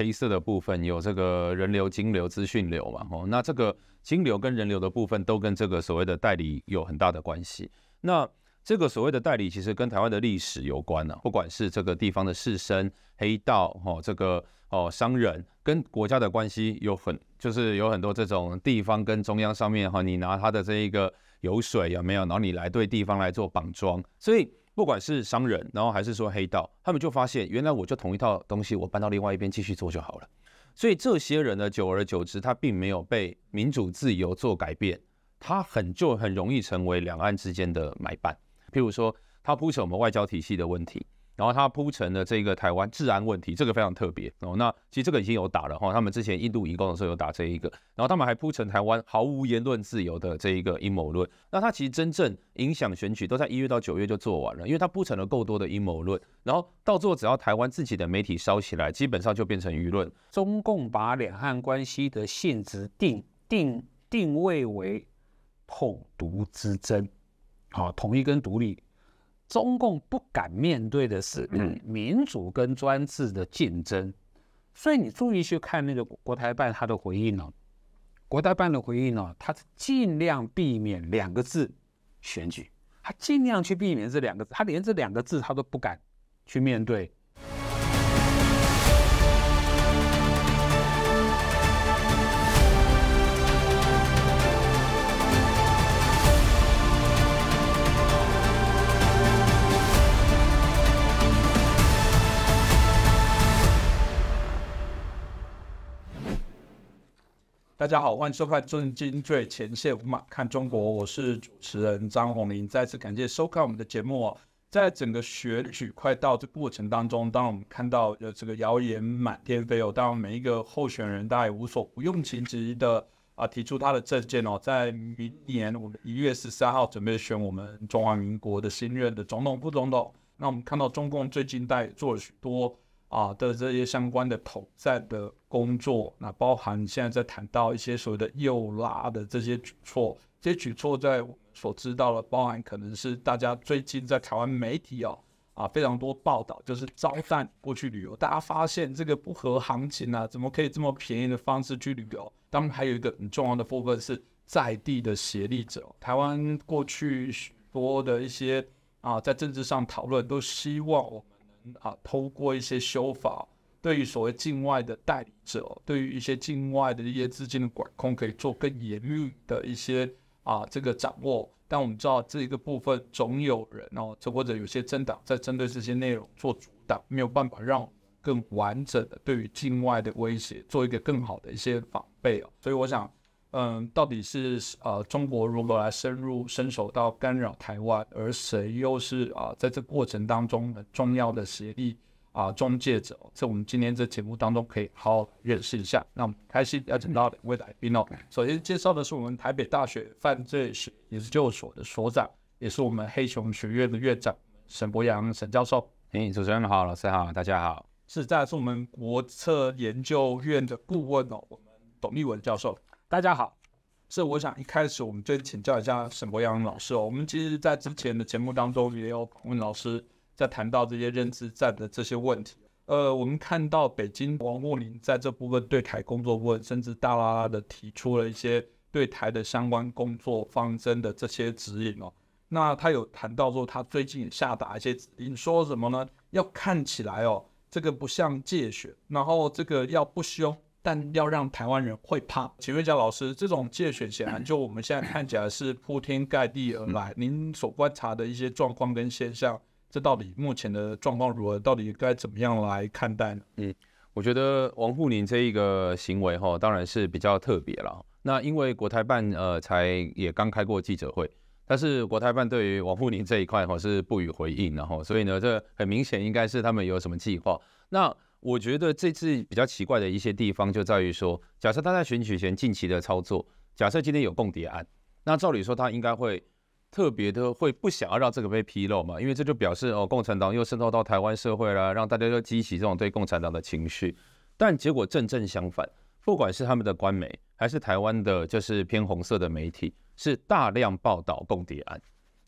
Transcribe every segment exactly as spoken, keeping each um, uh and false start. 黑色的部分有这个人流、金流、资讯流嘛，哦，那这个金流跟人流的部分都跟这个所谓的代理有很大的关系。那这个所谓的代理其实跟台湾的历史有关啊，不管是这个地方的士绅、黑道，哦，这个哦商人跟国家的关系有很，就是有很多这种地方跟中央上面哈，哦，你拿他的这一个油水有没有，然后你来对地方来做绑桩，所以。 不管是商人，然后还是说黑道，他们就发现，原来我就同一套东西，我搬到另外一边继续做就好了。所以这些人呢，久而久之，他并没有被民主自由做改变，他很就很容易成为两岸之间的买办。譬如说，他铺成我们外交体系的问题，然后他铺成了这个台湾治安问题，这个非常特别哦。那其实这个已经有打了哈，他们之前印度移工的时候有打这一个，然后他们还铺成台湾毫无言论自由的这一个阴谋论。那他其实真正影响选举都在一月到九月就做完了，因为他铺成了够多的阴谋论，然后到最后只要台湾自己的媒体烧起来，基本上就变成舆论。中共把两岸关系的性质定定定位为统独之争，好，统一跟独立。 中共不敢面对的是民主跟专制的竞争，所以你注意去看那个国台办他的回应呢，国台办的回应呢，他尽量避免两个字选举，他尽量去避免这两个字，他连这两个字他都不敢去面对。 大家好，欢迎收看《政经最前线》，无码看中国，我是主持人张宏林。再次感谢收看我们的节目哦。在整个选举快到这过程当中，当然我们看到呃这个谣言满天飞哦，当然每一个候选人大概无所不用其极的啊、呃、提出他的政见哦。在明年我们一月十三号准备选我们中华民国的新任的总统、副总统。那我们看到中共最近在做了许多。 啊的这些相关的统战的工作，那包含现在在谈到一些所谓的右拉的这些举措，这些举措在我所知道的，包含可能是大家最近在台湾媒体哦啊非常多报道，就是招待过去旅游，大家发现这个不合行情啊，怎么可以这么便宜的方式去旅游？当然还有一个很重要的部分是在地的协力者，台湾过去许多的一些啊在政治上讨论都希望我。 啊，透过一些修法，对于所谓境外的代理者，对于一些境外的一些资金的管控，可以做更严密的一些啊这个掌握。但我们知道这一个部分总有人哦，这或者有些政党在针对这些内容做阻挡，没有办法让更完整的对于境外的威胁做一个更好的一些防备哦。所以我想，嗯，到底是呃中国如何来深入伸手到干扰台湾，而谁又是啊、呃、在这过程当中很重要的协力啊、呃、中介者？这我们今天这节目当中可以好好认识一下。那我们开心邀请到两位来宾哦。首先介绍的是我们台北大学犯罪学研究所的所长，也是我们黑熊学院的院长沈伯洋沈教授。哎，主持人好，老师好，大家好。是，再来是我们国策研究院的顾问哦，我们董立文教授。 大家好，是我想一开始我们就请教一下沈伯洋老师哦。我们其实，在之前的节目当中也有访问老师，在谈到这些认知战的这些问题。呃，我们看到北京王沪宁在这部分对台工作部分，甚至大啦啦的提出了一些对台的相关工作方针的这些指引哦。那他有谈到说，他最近也下达一些指引，说什么呢？要看起来哦，这个不像借选，然后这个要不凶。 但要让台湾人会怕，请问一下老师，这种借选显然就我们现在看起来是铺天盖地而来。您所观察的一些状况跟现象，这到底目前的状况如何？到底该怎么样来看待呢？嗯，我觉得王沪宁这一个行为哈，当然是比较特别了。那因为国台办呃才也刚开过记者会，但是国台办对于王沪宁这一块哈是不予回应，然后所以呢，这很明显应该是他们有什么计划。那 我觉得这次比较奇怪的一些地方就在于说，假设他在选举前近期的操作，假设今天有共谍案，那照理说他应该会特别的会不想要让这个被披露嘛，因为这就表示哦，共产党又渗透到台湾社会啦，让大家都激起这种对共产党的情绪。但结果正正相反，不管是他们的官媒，还是台湾的就是偏红色的媒体，是大量报道共谍案。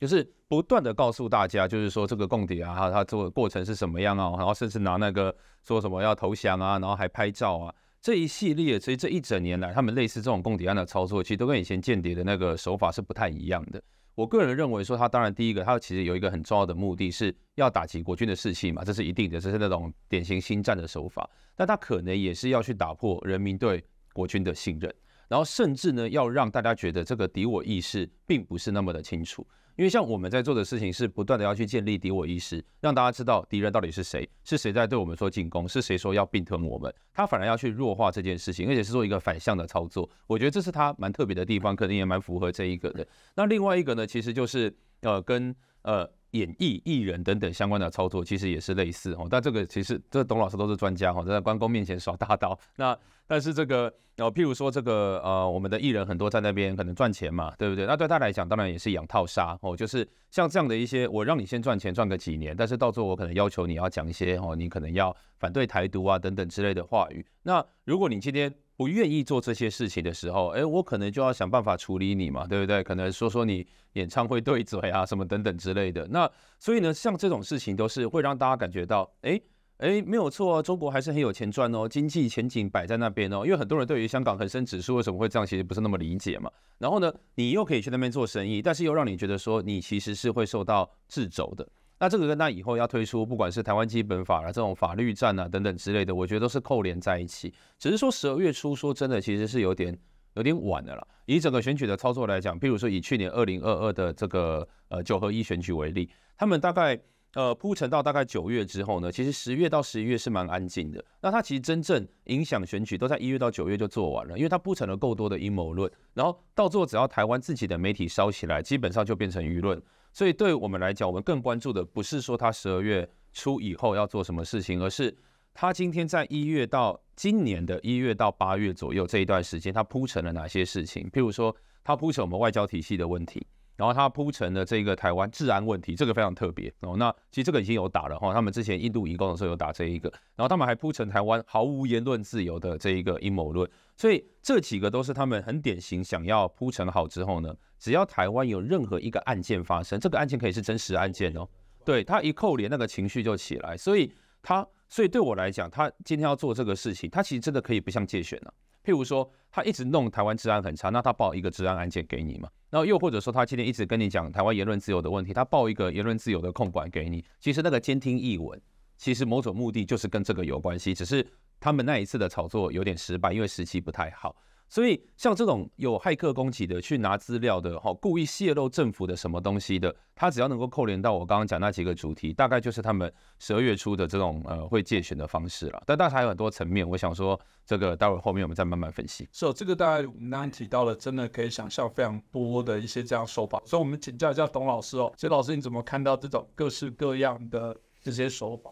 就是不断的告诉大家，就是说这个共谍啊，他做的过程是什么样啊，然后甚至拿那个说什么要投降啊，然后还拍照啊，这一系列，所以这一整年来，他们类似这种共谍案的操作，其实都跟以前间谍的那个手法是不太一样的。我个人认为说，他当然第一个，他其实有一个很重要的目的是要打击国军的士气嘛，这是一定的，这是那种典型新战的手法。但他可能也是要去打破人民对国军的信任，然后甚至呢，要让大家觉得这个敌我意识并不是那么的清楚。因为像我们在做的事情是不断的要去建立敌我意识，让大家知道敌人到底是谁，是谁在对我们说进攻，是谁说要并吞我们，他反而要去弱化这件事情，而且是做一个反向的操作。我觉得这是他蛮特别的地方，可能也蛮符合这一个的。那另外一个呢，其实就是呃跟呃演绎艺人等等相关的操作，其实也是类似哦。但这个其实这董老师都是专家哈，在关公面前耍大刀。那但是这个呃，譬如说这个呃，我们的艺人很多在那边可能赚钱嘛，对不对？那对他来讲，当然也是养套杀哦，就是像这样的一些，我让你先赚钱赚个几年，但是到最后我可能要求你要讲一些哦，你可能要反对台独啊等等之类的话语。那如果你今天不愿意做这些事情的时候，哎，我可能就要想办法处理你嘛，对不对？可能说说你演唱会对嘴啊，什么等等之类的。那所以呢，像这种事情都是会让大家感觉到，哎哎，没有错啊，中国还是很有钱赚哦，经济前景摆在那边哦。因为很多人对于香港恒生指数为什么会这样，其实不是那么理解嘛。然后呢，你又可以去那边做生意，但是又让你觉得说你其实是会受到掣肘的。那这个跟他以后要推出，不管是台湾基本法啦、啊、这种法律战啊等等之类的，我觉得都是扣连在一起。只是说十二月初，说真的，其实是有点有点晚了啦。以整个选举的操作来讲，譬如说以去年二零二二的这个呃九合一选举为例，他们大概呃铺陈到大概九月之后呢，其实十月到十一月是蛮安静的。那他其实真正影响选举都在一月到九月就做完了，因为他铺陈了够多的阴谋论，然后到最后只要台湾自己的媒体烧起来，基本上就变成舆论。所以对我们来讲，我们更关注的不是说他十二月初以后要做什么事情，而是他今天在一月到今年的一月到八月左右这一段时间，他铺陈了哪些事情？譬如说，他铺陈我们外交体系的问题，然后他铺陈了这个台湾治安问题，这个非常特别哦。那其实这个已经有打了哈，他们之前印度移工的时候有打这一个，然后他们还铺陈台湾毫无言论自由的这一个阴谋论。所以这几个都是他们很典型，想要铺陈好之后呢，只要台湾有任何一个案件发生，这个案件可以是真实案件哦，对，他一扣连那个情绪就起来，所以他，所以对我来讲，他今天要做这个事情，他其实真的可以不像介选啊。譬如说，他一直弄台湾治安很差，那他报一个治安案件给你嘛？然后又或者说，他今天一直跟你讲台湾言论自由的问题，他报一个言论自由的控管给你。其实那个监听译文，其实某种目的就是跟这个有关系，只是他们那一次的炒作有点失败，因为时机不太好。所以像这种有骇客攻击的，去拿资料的，哈，故意泄露政府的什么东西的，他只要能够扣连到我刚刚讲那几个主题，大概就是他们十二月初的这种呃会介选的方式了。但当然还有很多层面，我想说这个待会后面我们再慢慢分析。是、so, 这个大概我们刚刚提到了，真的可以想象非常多的一些这样手法。所以我们请教一下董老师哦，所以老师你怎么看到这种各式各样的这些手法？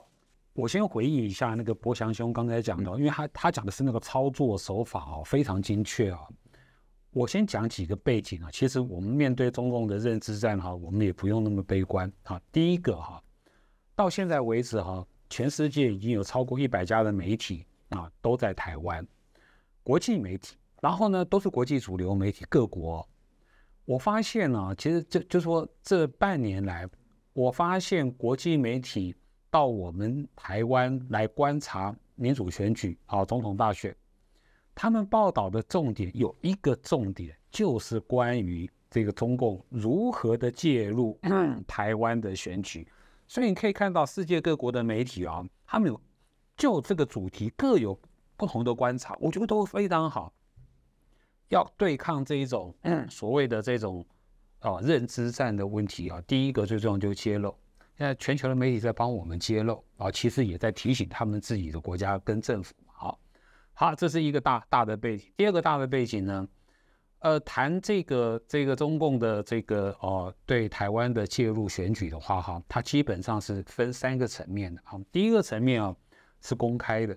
我先回应一下那个博翔兄刚才讲的，因为他他讲的是那个操作手法哦，非常精确啊。我先讲几个背景啊，其实我们面对中共的认知战哈，我们也不用那么悲观啊。第一个哈，到现在为止哈，全世界已经有超过一百家的媒体啊都在台湾，国际媒体，然后呢都是国际主流媒体，各国。我发现啊，其实就就说这半年来，我发现国际媒体到我们台湾来观察民主选举，好，总统大选，他们报道的重点有一个重点，就是关于这个中共如何的介入台湾的选举。所以你可以看到世界各国的媒体啊，他们有就这个主题各有不同的观察，我觉得都非常好，要对抗这一种所谓的这种啊认知战的问题啊。第一个最重要就是揭露。现在全球的媒体在帮我们揭露啊，其实也在提醒他们自己的国家跟政府。好，好，这是一个大大的背景。第二个大的背景呢，呃，谈这个这个中共的这个呃对台湾的介入选举的话，哈，它基本上是分三个层面的。好，第一个层面啊是公开的。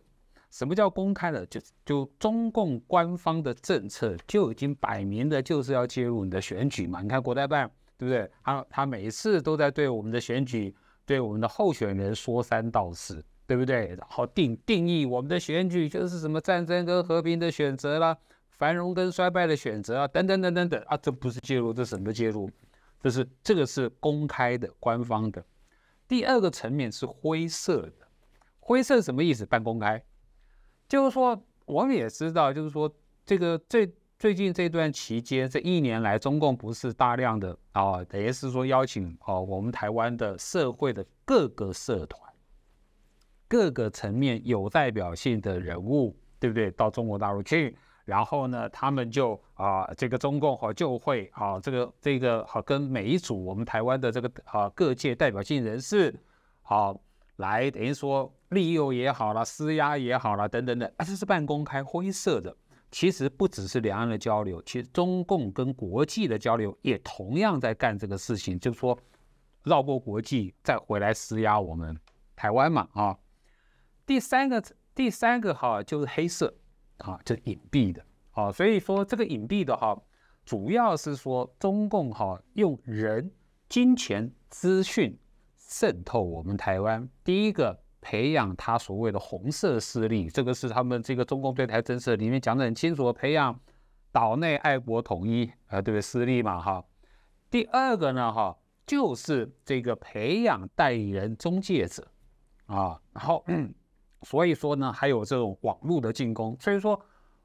什么叫公开的？就就中共官方的政策就已经摆明的就是要介入你的选举嘛。你看国台办，对不对？他他每一次都在对我们的选举，对我们的候选人说三道四，对不对？然后定定义我们的选举就是什么战争跟和平的选择啦，繁荣跟衰败的选择啊，等等等等等啊，这不是介入，这什么介入？就是这个是公开的、官方的。第二个层面是灰色的，灰色什么意思？半公开，就是说我们也知道，就是说这个最最近这段期间，这一年来，中共不是大量的啊，也是说邀请啊我们台湾的社会的各个社团、各个层面有代表性的人物，对不对？到中国大陆去。 然后呢，他们就啊、呃，这个中共哈就会啊，这个这个好、啊、跟每一组我们台湾的这个啊各界代表性人士，好、啊、来等于说利诱也好啦，施压也好啦，等等等，啊，这是半公开灰色的。其实不只是两岸的交流，其实中共跟国际的交流也同样在干这个事情，就是说绕过国际再回来施压我们台湾嘛啊。第三个第三个哈、啊、就是黑色。 啊，这隐蔽的啊，所以说这个隐蔽的哈、啊，主要是说中共哈、啊、用人、金钱、资讯渗透我们台湾。第一个培养他所谓的红色势力，这个是他们这个中共对台政策里面讲得很清楚，培养岛内爱国统一啊，对不对？势力嘛哈。第二个呢哈，就是这个培养代理人、中介者啊，然后。嗯 所以说呢，还有这种网络的进攻。所以说，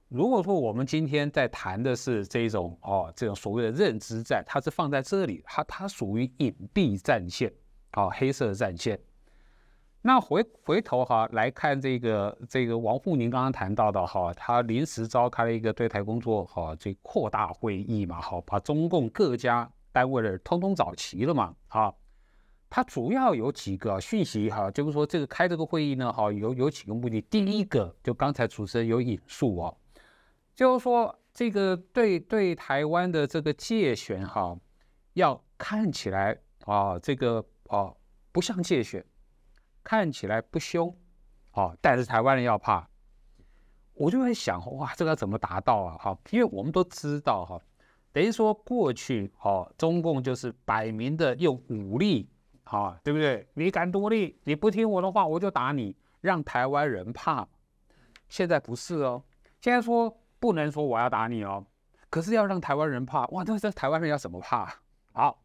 如果说我们今天在谈的是这种哦，这种所谓的认知战，它是放在这里，它它属于隐蔽战线，哦，黑色战线。那回回头哈、啊、来看这个这个王沪宁刚刚谈到的哈、啊，他临时召开了一个对台工作哈、啊、这扩大会议嘛，好、啊，把中共各家单位的人通通找齐了嘛，啊。 它主要有几个讯息哈，就是说这个开这个会议呢，哈，有有几个目的。第一个，就刚才主持人有引述哦，就是说这个对对台湾的这个界选哈，要看起来啊，这个啊不像界选，看起来不凶，啊，但是台湾人要怕。我就在想，哇，这个要怎么达到啊？哈，因为我们都知道哈，等于说过去哈、啊，中共就是摆明的用武力。 啊，对不对？你敢独立，你不听我的话，我就打你，让台湾人怕。现在不是哦，现在说不能说我要打你哦，可是要让台湾人怕。哇，那这台湾人要怎么怕？好，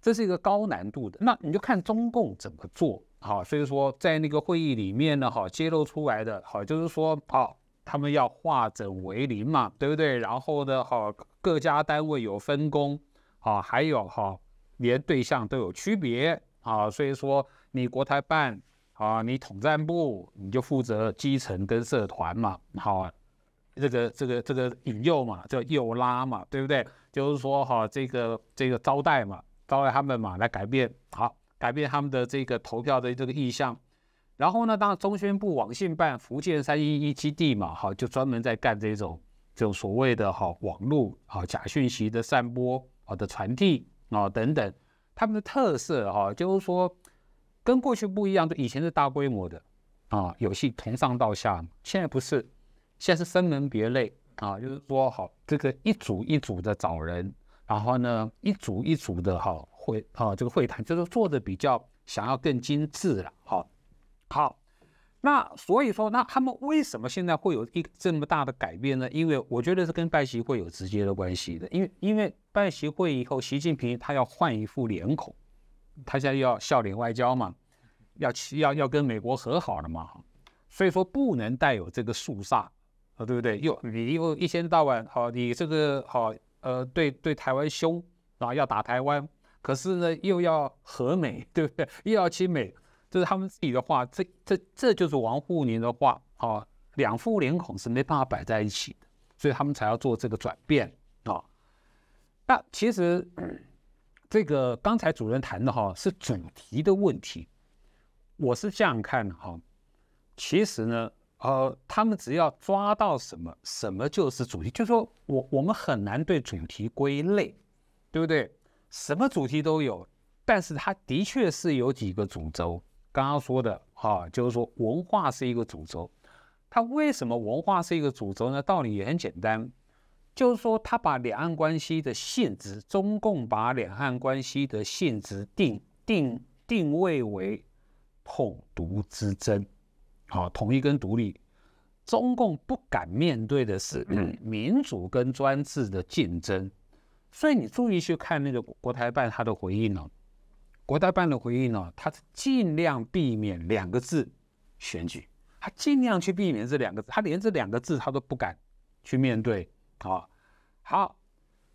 这是一个高难度的。那你就看中共怎么做。好，所以说在那个会议里面呢，好揭露出来的，好就是说，好他们要化整为零嘛，对不对？然后呢，好各家单位有分工，好还有好连对象都有区别。 啊，所以说你国台办啊，你统战部你就负责基层跟社团嘛，好、啊，这个这个这个引诱嘛，叫诱拉嘛，对不对？就是说哈、啊，这个这个招待嘛，招待他们嘛，来改变好、啊，改变他们的这个投票的这个意向。然后呢，当然中宣部、网信办、福建三一一基地嘛，好、啊，就专门在干这种这种所谓的哈、啊、网络啊假讯息的散播啊的传递啊等等。 他们的特色哈、啊，就是说跟过去不一样，就以前是大规模的啊，有戏从上到下，现在不是，现在是分门别类啊，就是说好这个一组一组的找人，然后呢一组一组的哈、啊、会啊这个会谈，就是做的比较想要更精致了，好、啊，好，那所以说那他们为什么现在会有一这么大的改变呢？因为我觉得是跟拜习会有直接的关系的，因为因为。 拜习会以后，习近平他要换一副脸孔，他现在要笑脸外交嘛，要要要跟美国和好了嘛，所以说不能带有这个肃杀，啊，对不对？又你又一天到晚好、啊，你这个好、啊、呃对对台湾凶啊，要打台湾，可是呢又要和美，对不对？又要亲美，这是他们自己的话，这这这就是王沪宁的话啊，两副脸孔是没办法摆在一起的，所以他们才要做这个转变啊。 那其实，这个刚才主任谈的哈是主题的问题，我是这样看的哈。其实呢，呃，他们只要抓到什么，什么就是主题。就是说我我们很难对主题归类，对不对？什么主题都有，但是它的确是有几个主轴。刚刚说的哈，就是说文化是一个主轴。它为什么文化是一个主轴呢？道理也很简单。 就是说，他把两岸关系的性质，中共把两岸关系的性质定定定位为统独之争，好、哦，统一跟独立。中共不敢面对的是、嗯、民主跟专制的竞争，所以你注意去看那个国台办他的回应呢、哦，国台办的回应呢、哦，他尽量避免两个字选举，他尽量去避免这两个字，他连这两个字他都不敢去面对啊。好，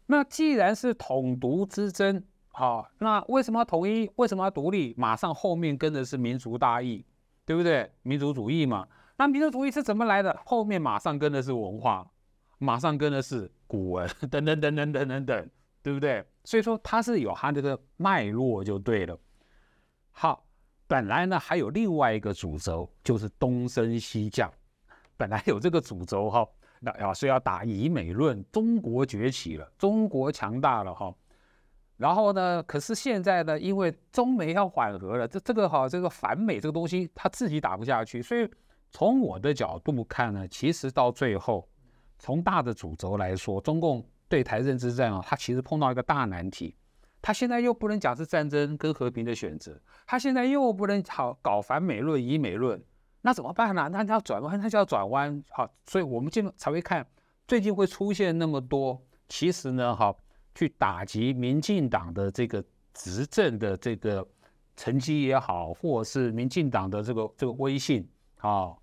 那既然是统独之争啊，那为什么要统一？为什么要独立？马上后面跟的是民族大义，对不对？民族主义嘛。那民族主义是怎么来的？后面马上跟的是文化，马上跟的是古文，等等等等等等等，对不对？所以说它是有它这个脉络就对了。好，本来呢还有另外一个主轴，就是东升西降，本来有这个主轴哈、哦，那啊所以要打以美论，中国崛起了，中国强大了哈、哦。然后呢，可是现在呢，因为中美要缓和了，这这个哈、哦、这个反美这个东西，它自己打不下去，所以。从我的角度看呢，其实到最后，从大的主轴来说，中共对台认知战啊，它其实碰到一个大难题。它现在又不能讲是战争跟和平的选择，它现在又不能好搞反美论、以美论，那怎么办呢、啊？那它要转弯，它就要转弯。好，所以我们就才会看最近会出现那么多，其实呢，哈，去打击民进党的这个执政的这个成绩也好，或是民进党的这个这个威信啊。哦，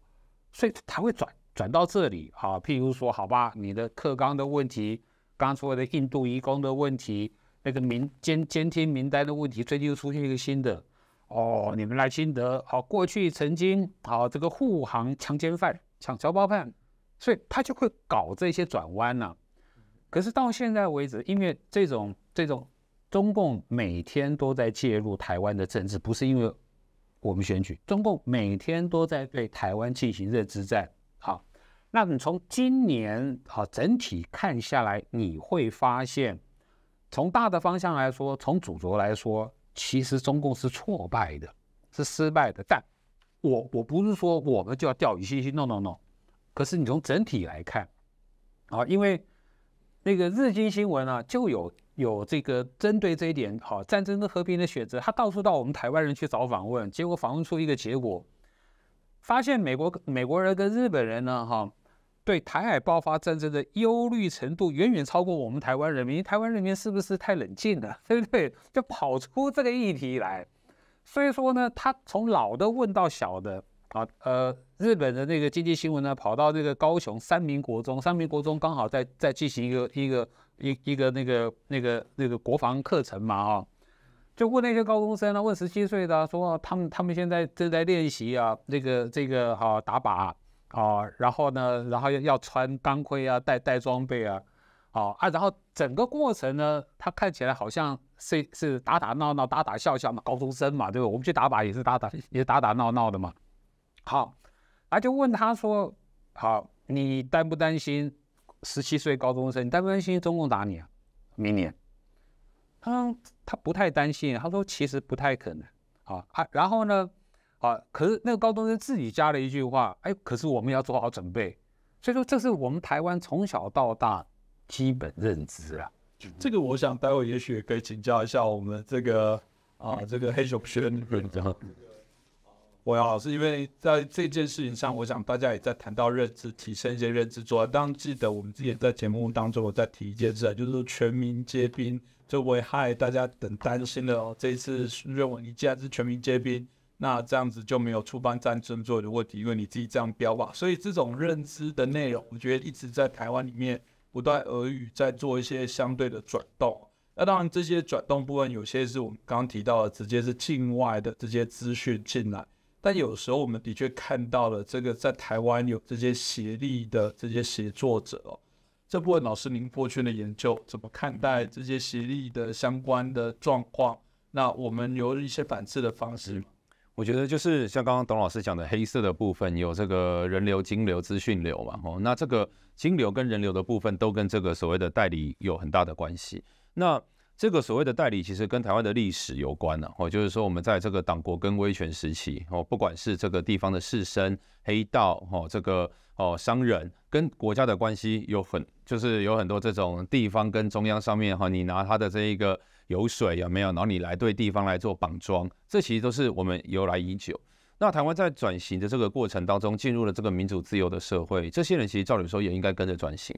所以他会转转到这里啊，譬如说，好吧，你的课纲的问题，刚刚说的印度移工的问题，那个民监监听名单的问题，最近又出现一个新的哦，你们赖清德好、啊，过去曾经好、啊、这个护航强奸犯、抢侨胞犯，所以他就会搞这些转弯了。可是到现在为止，因为这种这种中共每天都在介入台湾的政治，不是因为。我们选举，中共每天都在对台湾进行认知战。好，那你从今年好整体看下来，你会发现，从大的方向来说，从主轴来说，其实中共是挫败的，是失败的。但我我不是说我们就要掉以轻心 ，no no no。可是你从整体来看，啊，因为那个日经新闻啊，就有。有这个针对这一点，好，战争跟和平的选择，他到处到我们台湾人去找访问，结果访问出一个结果，发现美国美国人跟日本人呢，哈，对台海爆发战争的忧虑程度远远超过我们台湾人民。台湾人民是不是太冷静了，对不对？就跑出这个议题来。所以说呢，他从老的问到小的，啊，呃，日本的那个经济新闻呢，跑到那个高雄三民国中，三民国中刚好在在进行一个一个。一一个那个那个那个国防课程嘛啊、哦，就问那些高中生啊，问十七岁的、啊、说、啊、他们他们现在正在练习啊，那个这个哈、啊、打靶啊，然后呢，然后要要穿钢盔啊，带带装备啊，啊啊，然后整个过程呢，他看起来好像是是打打闹闹、打打笑笑嘛，高中生嘛，对吧？我们去打靶也是打打也是打打闹闹的嘛。好，啊就问他说，好，你担不担心？十七岁高中生，你担不担心中共打你啊？明年，他他不太担心，他说其实不太可能啊啊。然后呢，啊，可是那个高中生自己加了一句话，哎，可是我们要做好准备。所以说，这是我们台湾从小到大基本认知啊。这个我想待会也许也可以请教一下我们这个啊这个黑熊轩我老师，因为在这件事情上，我想大家也在谈到认知，提升一些认知做。当记得我们之前在节目当中，我在提一件事，就是全民皆兵，就危害大家等担心了哦。这一次认为你既然是全民皆兵，那这样子就没有触犯战争罪的问题，因为你自己这样标吧。所以这种认知的内容，我觉得一直在台湾里面不断耳语，在做一些相对的转动。那当然，这些转动部分有些是我们刚刚提到的，直接是境外的这些资讯进来。但有时候我们的确看到了这个在台湾有这些协力的这些协作者、哦、这部分老师您过去的研究怎么看待这些协力的相关的状况？那我们有一些反制的方式、嗯、我觉得就是像刚刚董老师讲的黑色的部分有这个人流、金流、资讯流嘛、哦、那这个金流跟人流的部分都跟这个所谓的代理有很大的关系。那这个所谓的代理其实跟台湾的历史有关、啊哦、就是说我们在这个党国跟威权时期、哦、不管是这个地方的士绅、黑道、哦、这个、哦、商人跟国家的关系有很就是有很多这种地方跟中央上面、哦、你拿他的这一个油水有没有，然后你来对地方来做绑桩，这其实都是我们由来已久。那台湾在转型的这个过程当中进入了这个民主自由的社会，这些人其实照理说也应该跟着转型。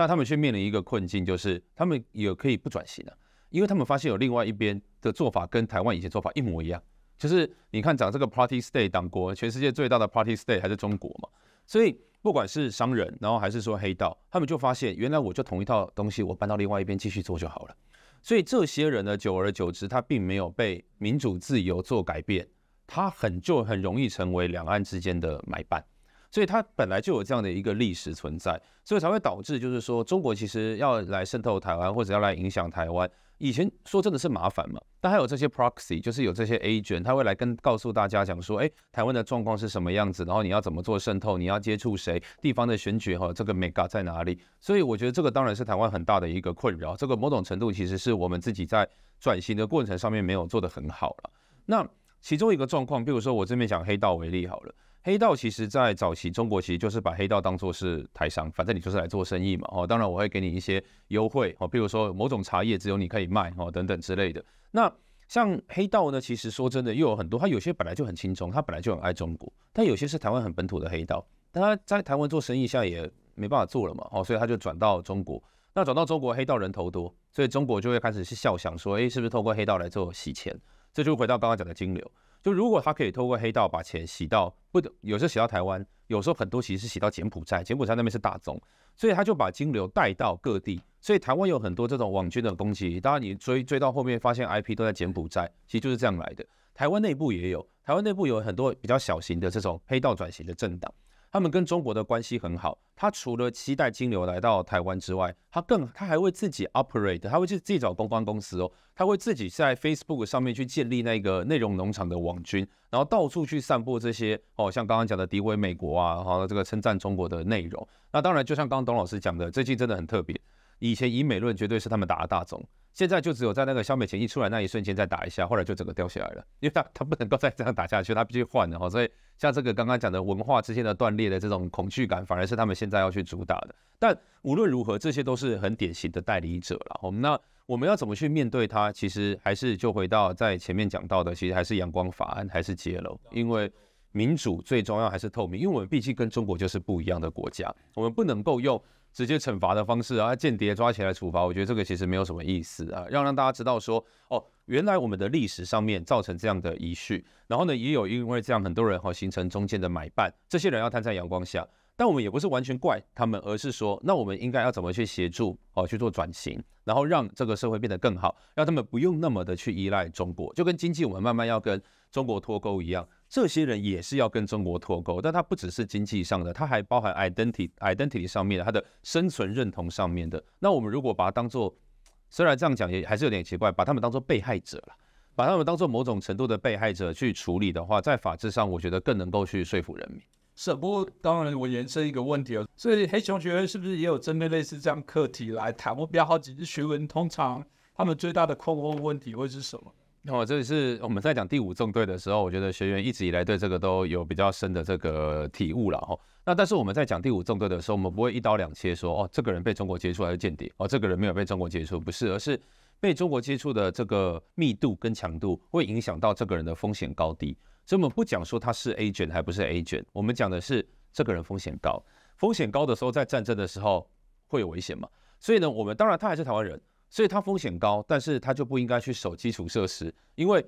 但他们却面临一个困境，就是他们也可以不转型了、啊，因为他们发现有另外一边的做法跟台湾以前做法一模一样，就是你看讲这个 Party State 党国，全世界最大的 Party State 还是中国嘛，所以不管是商人，然后还是说黑道，他们就发现原来我就同一套东西，我搬到另外一边继续做就好了。所以这些人呢，久而久之，他并没有被民主自由做改变，他很就很容易成为两岸之间的买办。所以它本来就有这样的一个历史存在，所以才会导致就是说，中国其实要来渗透台湾或者要来影响台湾，以前说真的是麻烦嘛，但还有这些 proxy， 就是有这些 agent， 他会来跟告诉大家讲说，哎，台湾的状况是什么样子，然后你要怎么做渗透，你要接触谁，地方的选举哈，这个 mega 在哪里？所以我觉得这个当然是台湾很大的一个困扰，这个某种程度其实是我们自己在转型的过程上面没有做得很好了。那其中一个状况，比如说我这边讲黑道为例好了。黑道其实，在早期中国其实就是把黑道当作是台商，反正你就是来做生意嘛。哦，当然我会给你一些优惠哦，比如说某种茶叶只有你可以卖哦，等等之类的。那像黑道呢，其实说真的又有很多，他有些本来就很亲中，他本来就很爱中国，但有些是台湾很本土的黑道，但他在台湾做生意下也没办法做了嘛。哦，所以他就转到中国。那转到中国，黑道人头多，所以中国就会开始去笑想说，哎，是不是透过黑道来做洗钱？这就回到刚刚讲的金流。就如果他可以透过黑道把钱洗到，不，有时候洗到台湾，有时候很多其实是洗到柬埔寨，柬埔寨那边是大宗，所以他就把金流带到各地，所以台湾有很多这种网军的攻击，当然你追追到后面发现 I P 都在柬埔寨，其实就是这样来的。台湾内部也有，台湾内部有很多比较小型的这种黑道转型的政党，他们跟中国的关系很好，他除了期待金流来到台湾之外，他更他还会自己 operate， 他会去自己找公关公司哦，他会自己在 Facebook 上面去建立那个内容农场的网军，然后到处去散播这些哦，像刚刚讲的诋毁美国啊，然后这个称赞中国的内容。那当然，就像刚刚董老师讲的，最近真的很特别，以前以美论绝对是他们打的大宗。现在就只有在那个萧美琴一出来那一瞬间再打一下，后来就整个掉下来了，因为他他不能够再这样打下去，他必须换了哈。所以像这个刚刚讲的文化之间的断裂的这种恐惧感，反而是他们现在要去主打的。但无论如何，这些都是很典型的代理者了。那我们要怎么去面对它？其实还是就回到在前面讲到的，其实还是阳光法案，还是揭露，因为民主最重要还是透明，因为我们毕竟跟中国就是不一样的国家，我们不能够用直接惩罚的方式啊，间谍抓起来处罚，我觉得这个其实没有什么意思啊，要让大家知道说，哦，原来我们的历史上面造成这样的遗绪，然后呢，也有因为这样很多人哈、哦、形成中间的买办，这些人要摊在阳光下，但我们也不是完全怪他们，而是说，那我们应该要怎么去协助哦去做转型，然后让这个社会变得更好，让他们不用那么的去依赖中国，就跟经济我们慢慢要跟中国脱钩一样。这些人也是要跟中国脱钩，但它不只是经济上的，它还包含 identity identity 上面的，它的生存认同上面的。那我们如果把它当做，虽然这样讲也还是有点奇怪，把他们当做被害者了，把他们当做某种程度的被害者去处理的话，在法治上我觉得更能够去说服人民。是，不过当然我延伸一个问题哦，所以黑熊学会是不是也有针对类似这样课题来谈？我比较好奇，是学文通常他们最大的困惑问题会是什么？哦，这是我们在讲第五纵队的时候，我觉得学员一直以来对这个都有比较深的这个体悟了哈、哦。那但是我们在讲第五纵队的时候，我们不会一刀两切说哦，这个人被中国接触还是间谍哦，这个人没有被中国接触，不是，而是被中国接触的这个密度跟强度会影响到这个人的风险高低。所以我们不讲说他是 agent 还不是 agent， 我们讲的是这个人风险高，风险高的时候在战争的时候会有危险嘛？所以呢，我们当然他还是台湾人。所以它风险高，但是它就不应该去守基础设施，因为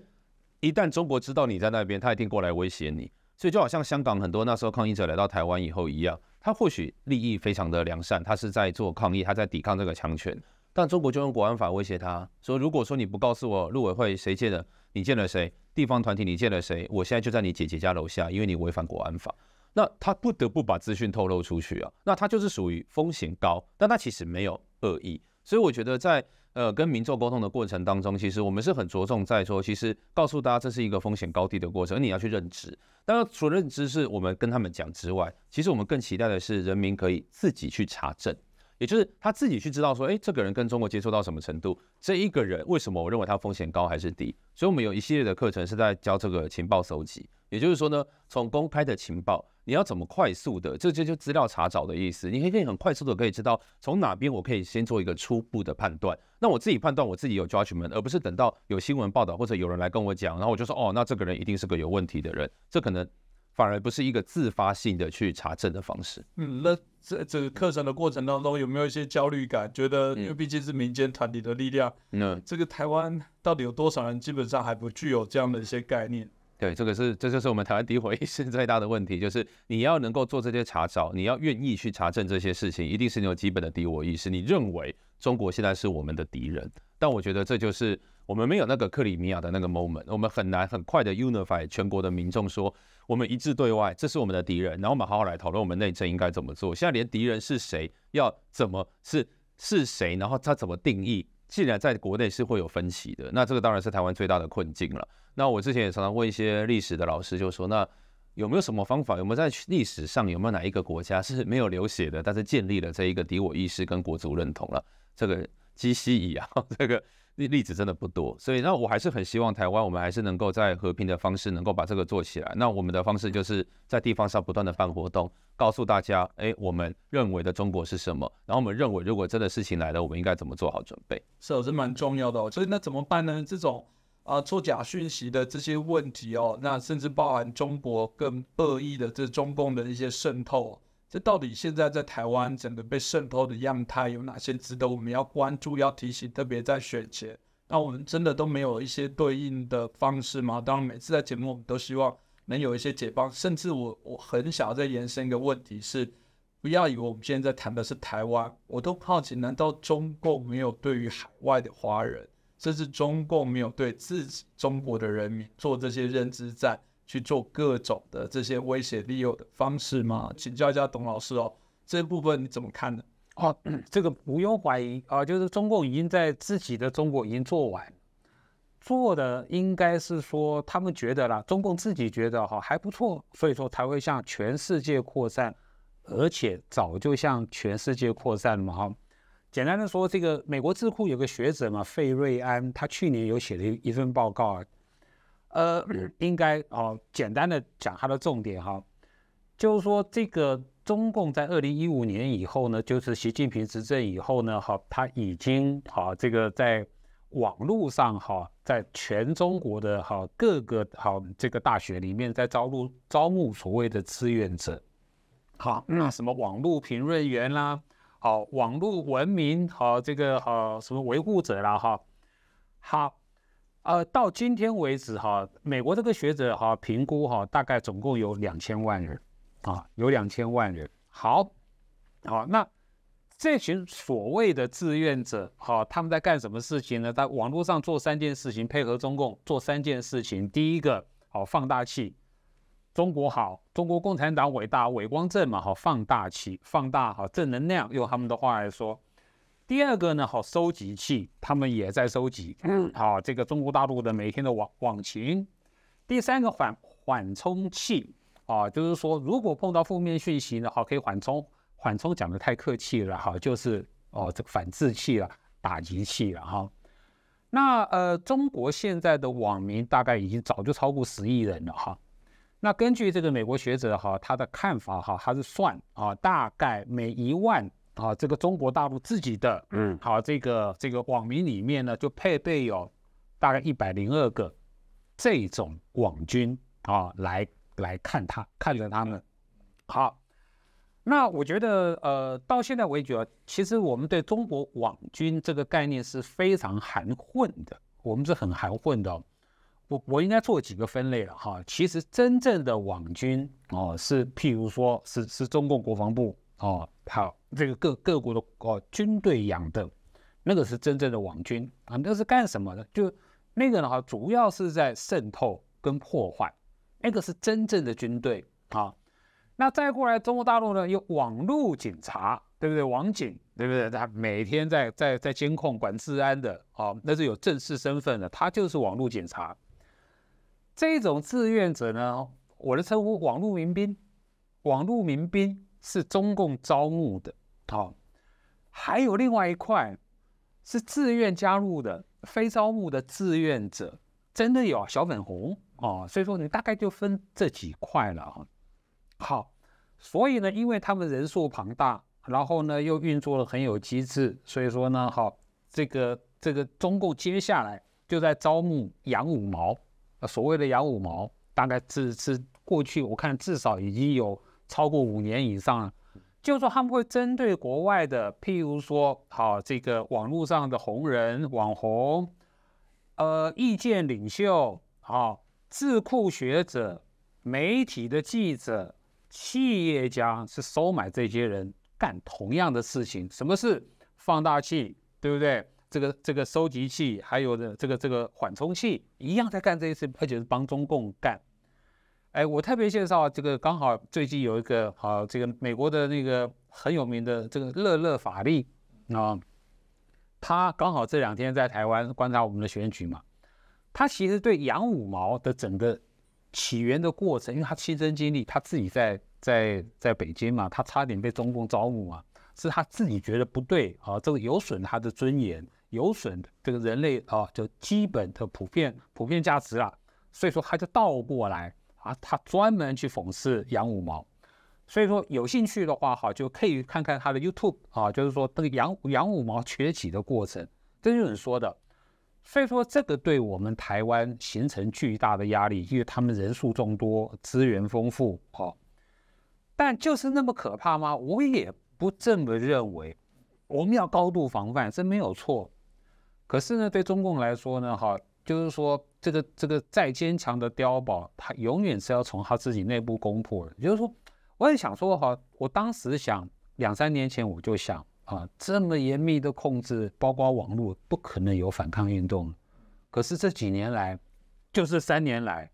一旦中国知道你在那边，它一定过来威胁你。所以就好像香港很多那时候抗议者来到台湾以后一样，他或许利益非常的良善，他是在做抗议，他在抵抗这个强权，但中国就用国安法威胁他，说如果说你不告诉我陆委会谁见了，你见了谁，地方团体你见了谁，我现在就在你姐姐家楼下，因为你违反国安法。那他不得不把资讯透露出去啊，那他就是属于风险高，但他其实没有恶意。所以我觉得在呃跟民众沟通的过程当中，其实我们是很着重在说，其实告诉大家这是一个风险高低的过程，而你要去认知。当然，除了认知是我们跟他们讲之外，其实我们更期待的是人民可以自己去查证，也就是他自己去知道说，哎，这个人跟中国接触到什么程度，这一个人为什么我认为他风险高还是低。所以我们有一系列的课程是在教这个情报搜集，也就是说呢，从公开的情报。你要怎么快速的，这就就资料查找的意思。你可以很快速的可以知道从哪边我可以先做一个初步的判断。那我自己判断我自己有 judgment， 而不是等到有新闻报道或者有人来跟我讲，然后我就说哦，那这个人一定是个有问题的人。这可能反而不是一个自发性的去查证的方式。嗯，那这这个课程的过程当中有没有一些焦虑感？觉得因为毕竟是民间团体的力量，嗯，这个台湾到底有多少人基本上还不具有这样的一些概念？对，这个是这就是我们台湾诋毁意识最大的问题，就是你要能够做这些查找，你要愿意去查证这些事情，一定是你有基本的敌我意识，你认为中国现在是我们的敌人。但我觉得这就是我们没有那个克里米亚的那个 moment， 我们很难很快的 unify 全国的民众说我们一致对外，这是我们的敌人，然后我们好好来讨论我们内政应该怎么做。现在连敌人是谁，要怎么是是谁，然后他怎么定义，既然在国内是会有分歧的，那这个当然是台湾最大的困境了。那我之前也常常问一些历史的老师，就说那有没有什么方法，有没有在历史上有没有哪一个国家是没有流血的，但是建立了这一个敌我意识跟国族认同了？这个基西以啊，这个例子真的不多。所以那我还是很希望台湾我们还是能够在和平的方式能够把这个做起来。那我们的方式就是在地方上不断的办活动，告诉大家哎，我们认为的中国是什么，然后我们认为如果真的事情来了我们应该怎么做好准备。是哦，这蛮重要的哦。所以那怎么办呢？这种啊，作假讯息的这些问题哦，那甚至包含中国更恶意的这中共的一些渗透，这到底现在在台湾整个被渗透的样态有哪些值得我们要关注、要提醒？特别在选前，那我们真的都没有一些对应的方式吗？当然，每次在节目我们都希望能有一些解放，甚至我我很想要再延伸一个问题是，不要以为我们现在谈的是台湾，我都好奇，难道中共没有对于海外的华人？甚至中共没有对自己中国的人民做这些认知战，去做各种的这些威胁利诱的方式吗？请教一下董老师哦，这部分你怎么看呢？哦，这个不用怀疑啊，就是中共已经在自己的中国已经做完，做的应该是说他们觉得啦，中共自己觉得哈还不错，所以说才会向全世界扩散，而且早就向全世界扩散了嘛。简单的说，这个美国智库有个学者嘛，费瑞安，他去年有写了一份报告啊，呃，应该哦，简单的讲他的重点哈，就是说这个中共在二零一五年以后呢，就是习近平执政以后呢，哈，他已经哈这个在网络上哈，在全中国的哈各个哈这个大学里面在招录招募所谓的志愿者，好，那什么网络评论员啦。好，网络文明，好，这个好什么维护者啦，哈，好，呃，到今天为止，哈，美国这个学者哈评估哈，大概总共有两千万人，啊，有两千万人。好，好，那这群所谓的志愿者，哈，他们在干什么事情呢？在网络上做三件事情，配合中共做三件事情。第一个，好，放大器。中国好，中国共产党伟大，伟光正嘛，好放大器，放大好正能量，用他们的话来说。第二个呢，好收集器，他们也在收集，嗯，好这个中国大陆的每天的网网情。第三个缓缓冲器，啊，就是说如果碰到负面讯息呢，好可以缓冲，缓冲讲的太客气了，好就是哦这个反制器了，打击器了哈。那呃中国现在的网民大概已经早就超过十亿人了哈。那根据这个美国学者哈，他的看法哈，他是算啊，大概每一万啊，这个中国大陆自己的，嗯，好，这个这个网民里面呢，就配备有大概一百零二个这种网军啊，来来看他，看着他们。好，那我觉得呃，到现在为止啊，其实我们对中国网军这个概念是非常含混的，我们是很含混的哦。我, 我应该做几个分类了哈。其实真正的网军哦，是譬如说是是中共国防部哦，好这个各各国的哦军队养的，那个是真正的网军啊，那是干什么的？就那个呢，主要是在渗透跟破坏，那个是真正的军队啊。那再过来中国大陆呢，有网络警察，对不对？网警，对不对？他每天在在在监控管治安的哦，那是有正式身份的，他就是网络警察。这种志愿者呢，我的称呼网络民兵，网络民兵是中共招募的，好、哦，还有另外一块是自愿加入的，非招募的志愿者，真的有小粉红哦，所以说你大概就分这几块了啊。好，所以呢，因为他们人数庞大，然后呢又运作的很有机制，所以说呢，好、哦，这个这个中共接下来就在招募洋五毛。所谓的洋五毛，大概是是过去我看至少已经有超过五年以上了。就是说他们会针对国外的，譬如说好、啊、这个网络上的红人、网红，呃，意见领袖，好、啊，智库学者、媒体的记者、企业家，是收买这些人干同样的事情。什么是放大器，对不对？这个这个收集器，还有的这个这个缓冲器，一样在干这一次，而且是帮中共干。哎，我特别介绍这个，刚好最近有一个好、啊，这个美国的那个很有名的这个乐乐法利啊，他刚好这两天在台湾观察我们的选举嘛，他其实对洋五毛的整个起源的过程，因为他亲身经历，他自己在在在北京嘛，他差点被中共招募嘛，是他自己觉得不对啊，这个有损他的尊严，有损这个人类啊，就基本的普遍普遍价值啦，所以说他就倒过来。啊，他专门去讽刺杨五毛，所以说有兴趣的话，哈，就可以看看他的 YouTube 啊，就是说这个杨杨五毛崛起的过程，这就是说的。所以说这个对我们台湾形成巨大的压力，因为他们人数众多，资源丰富，哈。但就是那么可怕吗？我也不这么认为。我们要高度防范，这没有错。可是呢，对中共来说呢，哈。就是说，这个这个再坚强的碉堡，它永远是要从它自己内部攻破的。也就是说，我也想说哈，我当时想两三年前我就想啊，这么严密的控制，包括网络，不可能有反抗运动。可是这几年来，就是三年来，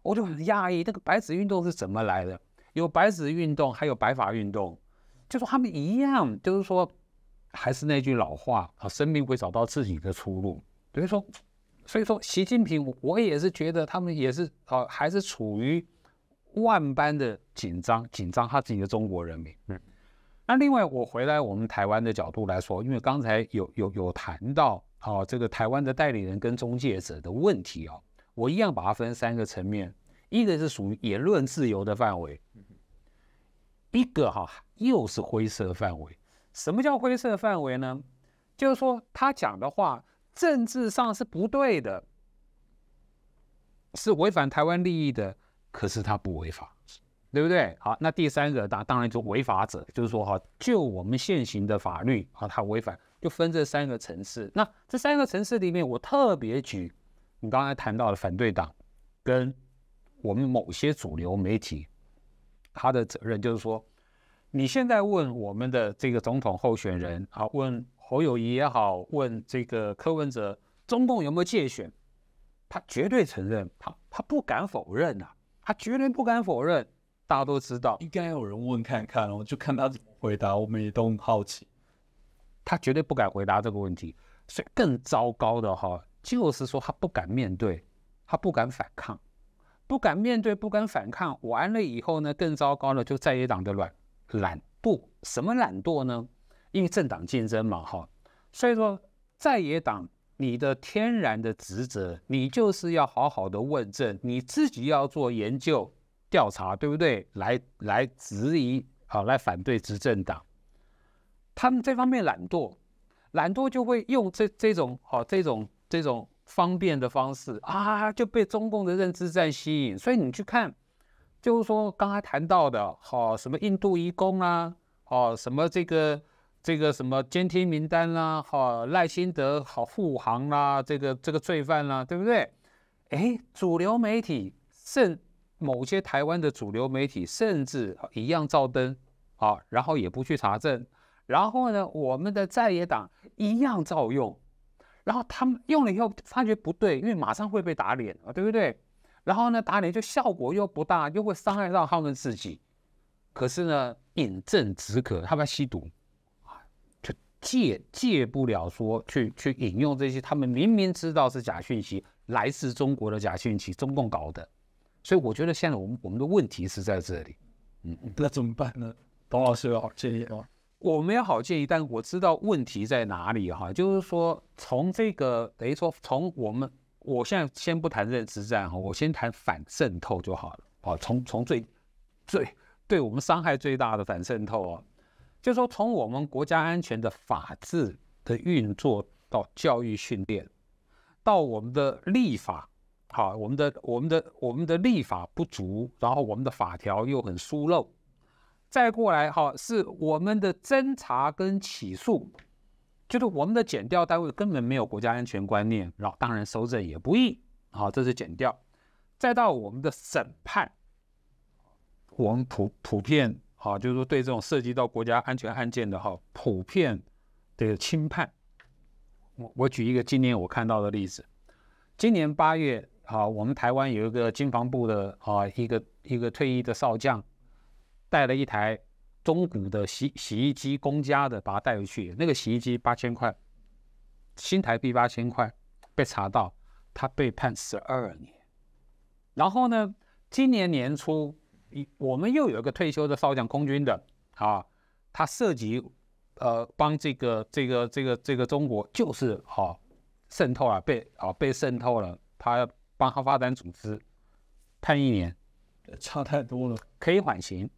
我就很讶异，那个白纸运动是怎么来的？有白纸运动，还有白法运动，就说他们一样，就是说，还是那句老话啊，生命会找到自己的出路。比如说。所以说，习近平，我也是觉得他们也是啊，还是处于万般的紧张，紧张他自己的中国人民。嗯，那另外我回来我们台湾的角度来说，因为刚才有有有谈到啊，这个台湾的代理人跟中介者的问题啊，我一样把它分三个层面，一个是属于言论自由的范围，一个哈、啊、又是灰色范围。什么叫灰色范围呢？就是说他讲的话。政治上是不对的，是违反台湾利益的，可是他不违法，对不对？好，那第三个当然就违法者，就是说哈，就我们现行的法律啊，他违反，就分这三个层次。那这三个层次里面，我特别举你刚才谈到的反对党跟我们某些主流媒体，他的责任就是说，你现在问我们的这个总统候选人啊，问。侯友宜也好，问这个柯文哲，中共有没有介选？他绝对承认，他他不敢否认啊，他绝对不敢否认。大家都知道，应该有人问看看哦，就看他怎么回答，我们也都很好奇。他绝对不敢回答这个问题，所以更糟糕的哈、哦，就是说他不敢面对，他不敢反抗，不敢面对，不敢反抗。完了以后呢，更糟糕的就在野党的懒懒惰，什么懒惰呢？因为政党竞争嘛，哈，所以说在野党你的天然的职责，你就是要好好的问政，你自己要做研究调查，对不对？来来质疑啊，来反对执政党，他们这方面懒惰，懒惰就会用这这种好、啊、这种这种方便的方式啊，就被中共的认知战吸引。所以你去看，就是说刚才谈到的，好、啊、什么印度移工啊，哦、啊、什么这个。这个什么监听名单啦、啊，哈、哦、赖清德好护航啦、啊，这个这个罪犯啦、啊，对不对？哎，主流媒体甚某些台湾的主流媒体甚至一样照登啊、哦，然后也不去查证，然后呢，我们的在野党一样照用，然后他们用了以后发觉不对，因为马上会被打脸啊，对不对？然后呢，打脸就效果又不大，又会伤害到他们自己。可是呢，饮鸩止渴，他们吸毒。戒戒不了说去去引用这些，他们明明知道是假讯息，来自中国的假讯息，中共搞的，所以我觉得现在我们我们的问题是在这里，嗯，那怎么办呢？董老师有好建议吗？我没有好建议，但我知道问题在哪里哈，就是说从这个等于说从我们，我现在先不谈认知战哈，我先谈反渗透就好了，好，从从最最对我们伤害最大的反渗透啊。就是说，从我们国家安全的法治的运作到教育训练，到我们的立法，好，我们的我们的我们的立法不足，然后我们的法条又很疏漏，再过来哈，是我们的侦查跟起诉，就是我们的检调单位根本没有国家安全观念，然后当然搜证也不易，好，这是检调。再到我们的审判，我们普普遍好，就是说对这种涉及到国家安全案件的哈，普遍的轻判。我我举一个今年我看到的例子。今年八月，啊，我们台湾有一个经防部的啊，一个一个退役的少将，带了一台中古的洗洗衣机，公家的，把它带回去。那个洗衣机八千块，新台币八千块，被查到，他被判十二年。然后呢，今年年初，我们又有一个退休的少将，空军的啊，他涉及呃帮这个这个这个这个中国就是啊。渗透了，被啊被渗透了，他帮他发展组织，判一年，差太多了，可以缓刑，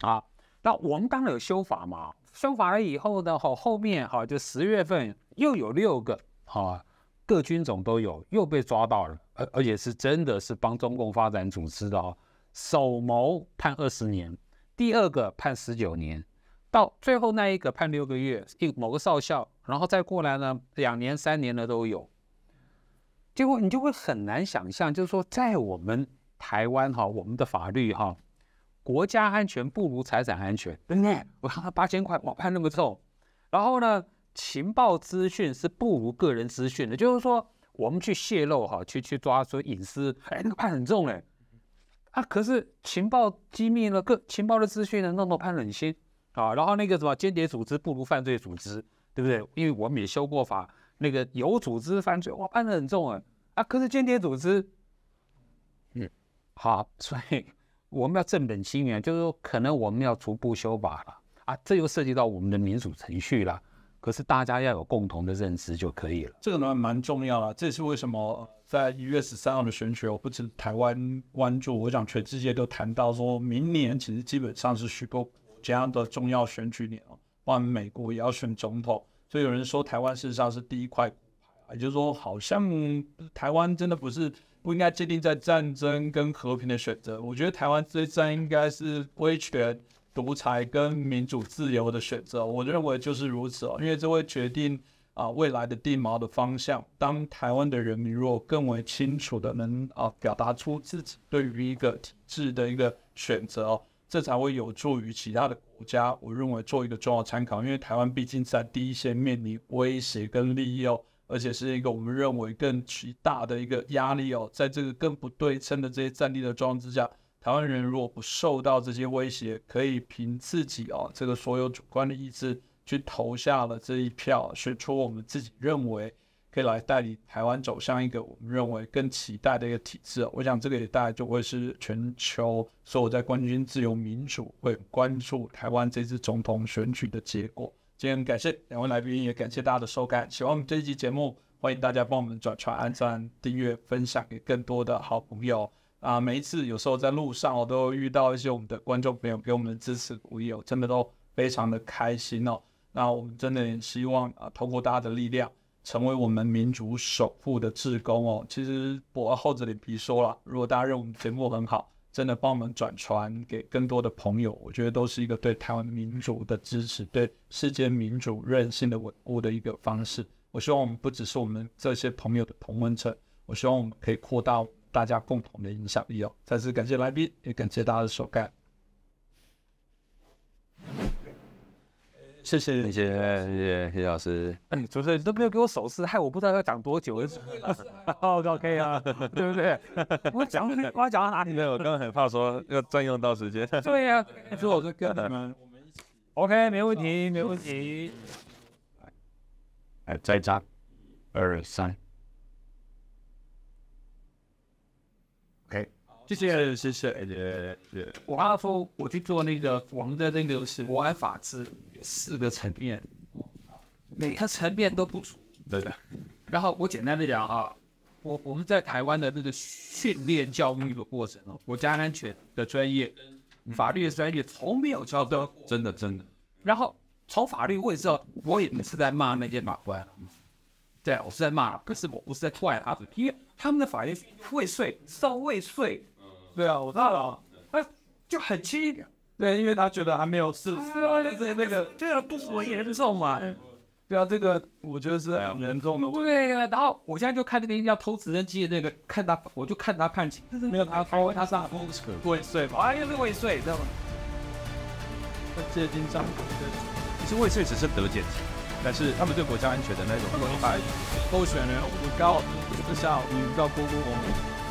啊，那我们当然有修法嘛，修法了以后呢，好后面好就十月份又有六个啊，各军种都有又被抓到了，而而且是真的是帮中共发展组织的哦，首谋判二十年，第二个判十九年。到最后那一个判六个月，一某个少校，然后再过来呢，两年、三年的都有。结果你就会很难想象，就是说，在我们台湾哈，我们的法律哈，国家安全不如财产安全，对不对？我看他八千块，我判那么重。然后呢，情报资讯是不如个人资讯的，就是说，我们去泄露哈，去去抓说隐私，哎，那个判很重嘞，啊，可是情报机密呢，个情报的资讯呢，那么判很轻。啊，然后那个什么间谍组织不如犯罪组织，对不对？因为我们也修过法，那个有组织犯罪，哇，判得很重啊！啊，可是间谍组织，嗯，好，所以我们要正本清源，就是说可能我们要逐步修法了啊，这又涉及到我们的民主程序了。可是大家要有共同的认知就可以了。这个呢蛮重要的，这是为什么在一月十三号的选举，我不止台湾关注，我想全世界都谈到说，明年其实基本上是许多。这样的重要选举年哦，包括美国也要选总统，所以有人说台湾事实上是第一块骨牌，也就是说，好像台湾真的不是不应该界定在战争跟和平的选择。我觉得台湾这一战应该是威权、独裁跟民主自由的选择。我认为就是如此哦，因为这会决定啊未来的地毛的方向。当台湾的人民如果更为清楚的能啊表达出自己对于一个体制的一个选择哦。这才会有助于其他的国家，我认为做一个重要参考，因为台湾毕竟在第一线面临威胁跟利益哦，而且是一个我们认为更巨大的一个压力哦，在这个更不对称的这些战力的状况之下，台湾人如果不受到这些威胁，可以凭自己哦这个所有主观的意志去投下了这一票，选出我们自己认为可以来带领台湾走向一个我们认为更期待的一个体制、哦、我想这个也大概就会是全球所有在关心自由民主会关注台湾这次总统选举的结果。今天感谢两位来宾，也感谢大家的收看。喜欢我们这一集节目，欢迎大家帮我们转传、按赞、订阅、分享给更多的好朋友啊！每一次有时候在路上、哦、都遇到一些我们的观众朋友给我们的支持鼓励、哦、真的都非常的开心哦。那我们真的也希望啊，透过大家的力量成为我们民主守护的志工哦。其实我厚着脸皮说了，如果大家认为我们节目很好，真的帮我们转传给更多的朋友，我觉得都是一个对台湾民主的支持，对世界民主韧性的稳固的一个方式。我希望我们不只是我们这些朋友的同温层，我希望我们可以扩大大家共同的影响力哦。再次感谢来宾，也感谢大家的收看。谢谢，谢谢，谢谢，谢老师。哎，主持人都没有给我手势，害我不知道要讲多久。OK 啊，对不对？我讲，我讲到哪里了？我刚刚很怕说要占用到时间。对呀，所以我就跟你们我们一起。OK， 没问题，没问题。哎，再扎，二三。OK， 谢谢，谢谢，谢谢。我刚刚说我去做那个我们的那个是国安法制。四个层面，每个层面都不足。对的。然后我简单的讲啊，我我们在台湾的那个训练教育的过程哦，国家安全的专业、法律的专业从没有教到过，真的真的。然后从法律我也知道，我也是在骂那些法官，对，我是在骂，可是我不是在踹他的屁，他们的法院未遂，到未遂，对啊，我知道了，那就很轻一点，对，因为他觉得还没有事，对那个这个不很严重嘛，对啊，这个我觉得是很严重的，对啊，然后我现在就看那个要偷直升机的那个，看他，我就看他判刑，没有他偷，他是未遂吧，啊，又是未遂，知道吗？这已经上，其实未遂只是得减刑。 但是他们对国家安全的那种关怀，候选人我告，至少你告姑姑我们。